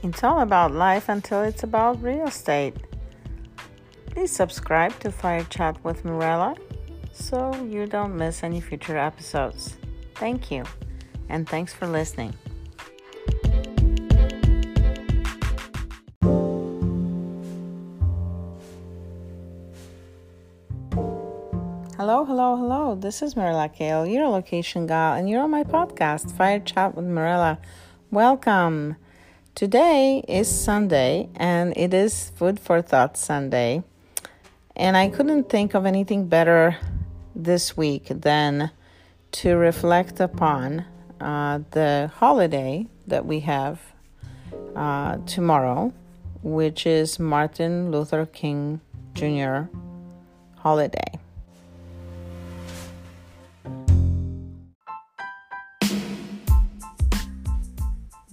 It's all about life until it's about real estate. Please subscribe to Fire Chat with Mirella so you don't miss any future episodes. Thank you, and thanks for listening. Hello. This is Mirella Kale, your location gal, and you're on my podcast, Fire Chat with Mirella. Welcome. Today is Sunday, and it is Food for Thought Sunday. And I couldn't think of anything better this week than to reflect upon the holiday that we have tomorrow, which is Martin Luther King Jr. holiday.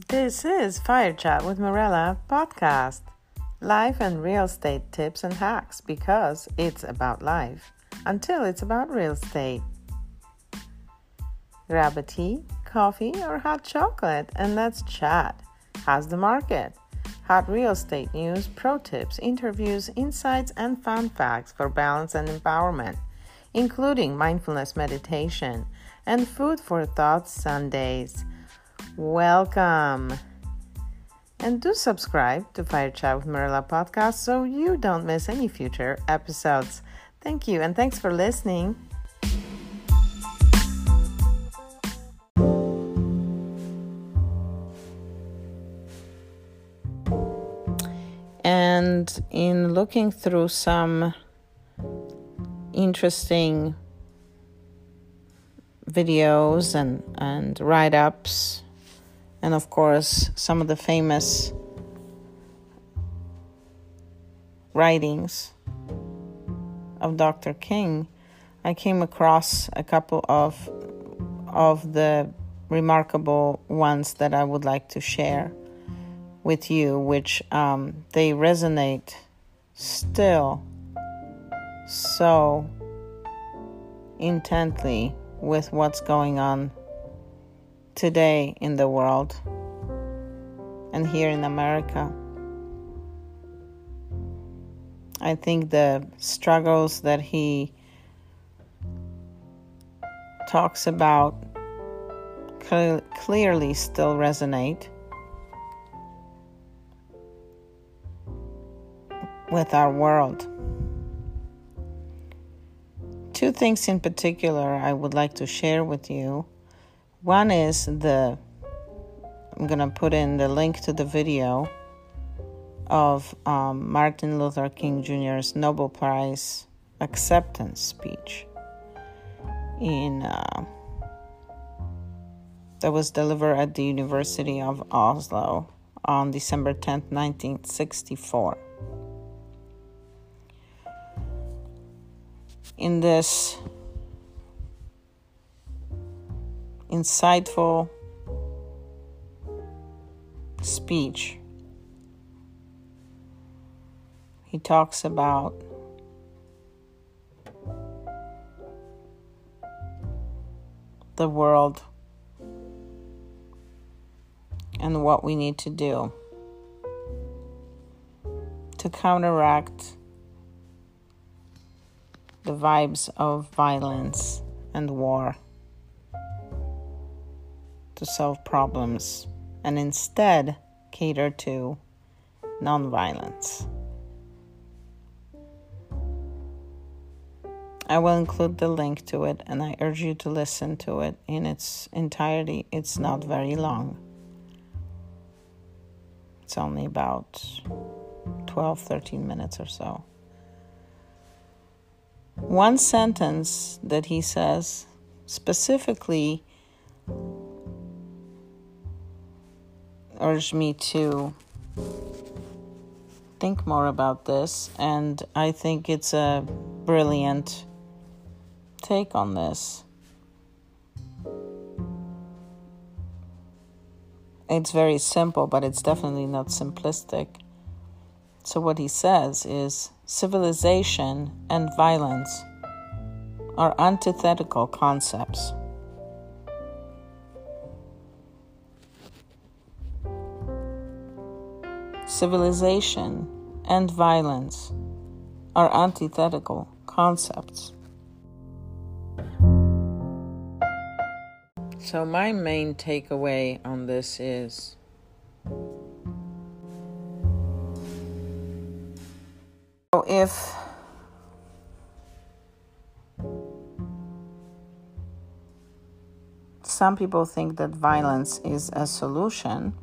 This is Fire Chat with Mirella podcast, life and real estate tips and hacks, because it's about life until it's about real estate. Grab a tea, coffee, or hot chocolate and let's chat. How's the market? Hot real estate news, pro tips, interviews, insights, and fun facts for balance and empowerment, including mindfulness meditation and Food for Thought Sundays. Welcome, and do subscribe to Fire Chat with Mirella podcast so you don't miss any future episodes. Thank you, and thanks for listening. And in looking through some interesting videos and write-ups, and of course, some of the famous writings of Dr. King, I came across a couple of the remarkable ones that I would like to share with you, which they resonate still so intently with what's going on today in the world and here in America. I think the struggles that he talks about clearly still resonate with our world. Two things in particular I would like to share with you. One is I'm going to put in the link to the video of Martin Luther King Jr.'s Nobel Prize acceptance speech that was delivered at the University of Oslo on December 10th, 1964. In this insightful speech, he talks about the world and what we need to do to counteract the vibes of violence and war, to solve problems, and instead cater to nonviolence. I will include the link to it, and I urge you to listen to it in its entirety. It's not very long. It's only about 12, 13 minutes or so. One sentence that he says specifically urged me to think more about this, and I think it's a brilliant take on this. It's very simple, but it's definitely not simplistic. So what he says is, civilization and violence are antithetical concepts. civilization, and violence are antithetical concepts. So my main takeaway on this is if some people think that violence is a solution,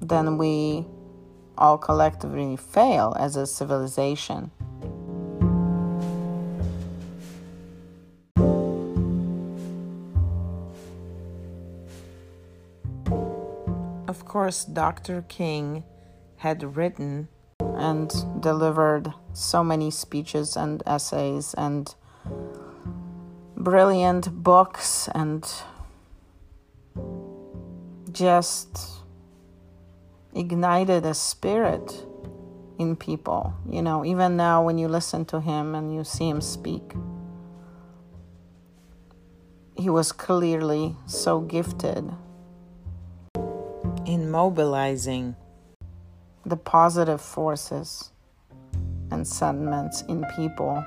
then we all collectively fail as a civilization. Of course, Dr. King had written and delivered so many speeches and essays and brilliant books and just ignited a spirit in people. You know, even now when you listen to him and you see him speak, he was clearly so gifted in mobilizing the positive forces and sentiments in people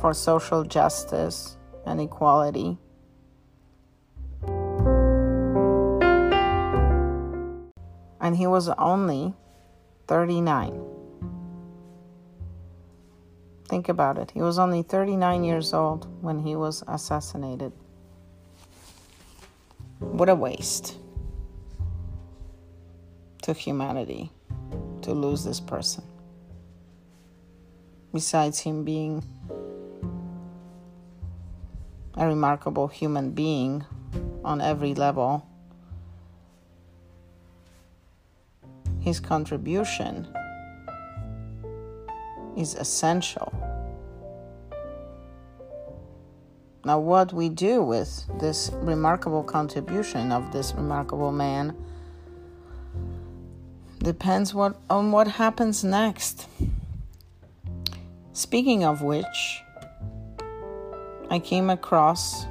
for social justice and equality. And he was only 39. Think about it. He was only 39 years old when he was assassinated. What a waste to humanity to lose this person. Besides him being a remarkable human being on every level, his contribution is essential. Now, what we do with this remarkable contribution of this remarkable man depends on what happens next. Speaking of which, I came across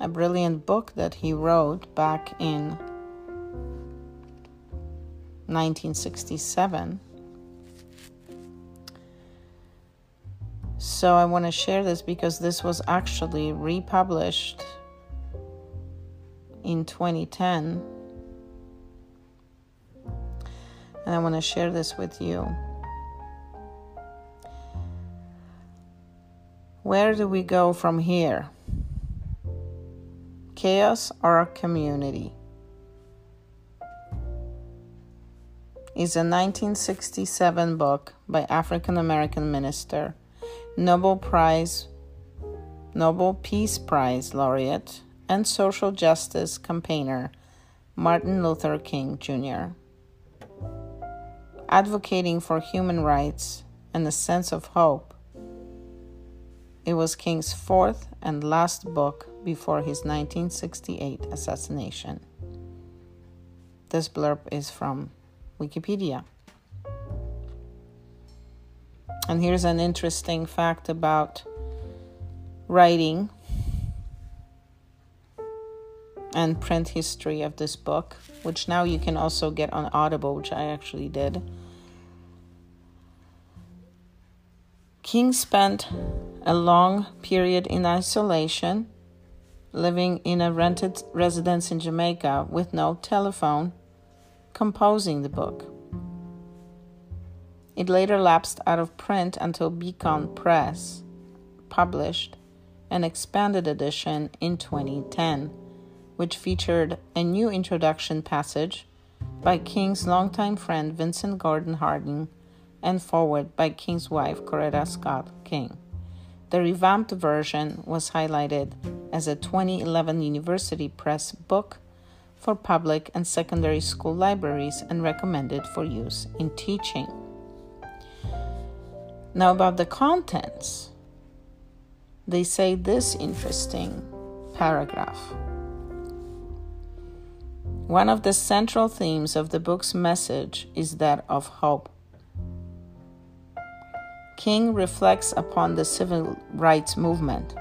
a brilliant book that he wrote back in 1967. So I want to share this because this was actually republished in 2010. And I want to share this with you. Where do we go from here? Chaos or Community? Is a 1967 book by African American minister, Nobel Peace Prize laureate, and social justice campaigner Martin Luther King Jr., advocating for human rights and a sense of hope. It was King's fourth and last book before his 1968 assassination. This blurb is from Wikipedia. And here's an interesting fact about writing and print history of this book, which now you can also get on Audible, which I actually did. King spent a long period in isolation, living in a rented residence in Jamaica with no telephone, composing the book. It later lapsed out of print until Beacon Press published an expanded edition in 2010, which featured a new introduction passage by King's longtime friend Vincent Gordon Harding and foreword by King's wife Coretta Scott King. The revamped version was highlighted as a 2011 University Press book for public and secondary school libraries and recommended for use in teaching. Now about the contents, they say this interesting paragraph. One of the central themes of the book's message is that of hope. King reflects upon the civil rights movement.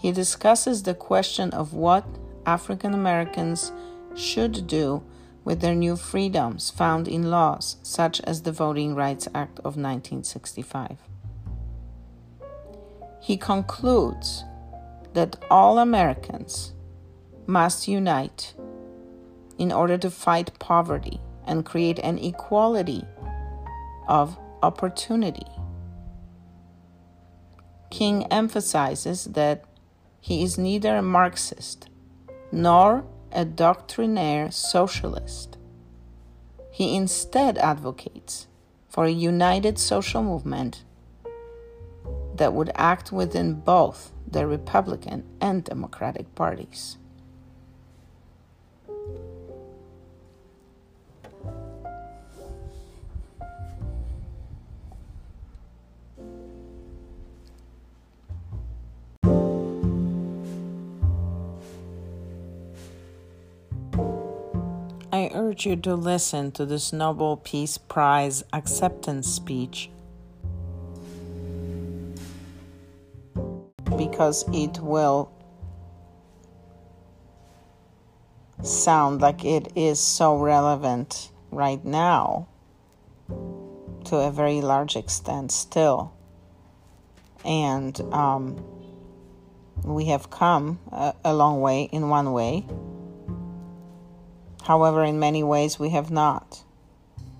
He discusses the question of what African Americans should do with their new freedoms found in laws such as the Voting Rights Act of 1965. He concludes that all Americans must unite in order to fight poverty and create an equality of opportunity. King emphasizes that he is neither a Marxist nor a doctrinaire socialist. He instead advocates for a united social movement that would act within both the Republican and Democratic parties. I urge you to listen to this Nobel Peace Prize acceptance speech because it will sound like it is so relevant right now to a very large extent still. And we have come a long way in one way. However, in many ways, we have not.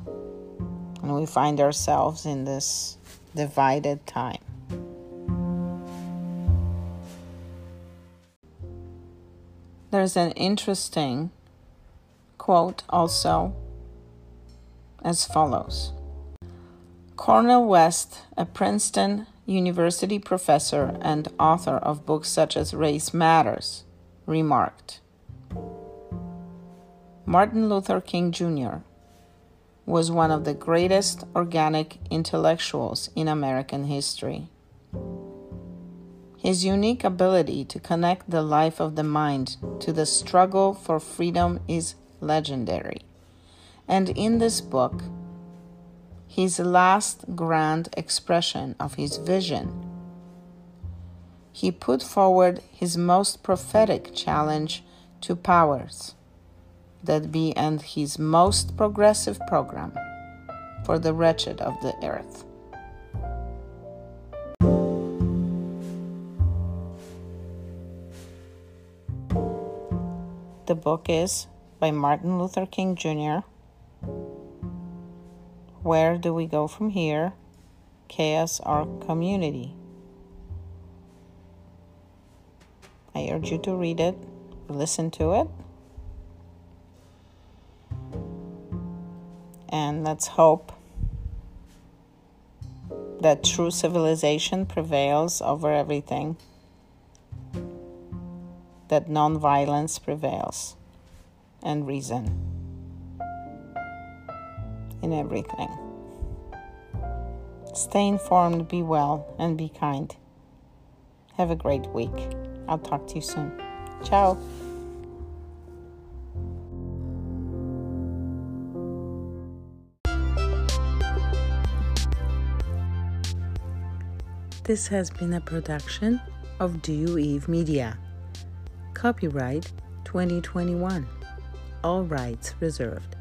And we find ourselves in this divided time. There's an interesting quote also as follows. Cornel West, a Princeton University professor and author of books such as Race Matters, remarked, Martin Luther King Jr. was one of the greatest organic intellectuals in American history. His unique ability to connect the life of the mind to the struggle for freedom is legendary. And in this book, his last grand expression of his vision, he put forward his most prophetic challenge to powers that be and his most progressive program for the wretched of the earth. The book is by Martin Luther King Jr. Where Do We Go From Here? Chaos or Community? I urge you to read it, listen to it, and let's hope that true civilization prevails over everything, that nonviolence prevails, and reason in everything. Stay informed, be well, and be kind. Have a great week. I'll talk to you soon. Ciao. This has been a production of Do You Eve Media. Copyright 2021. All rights reserved.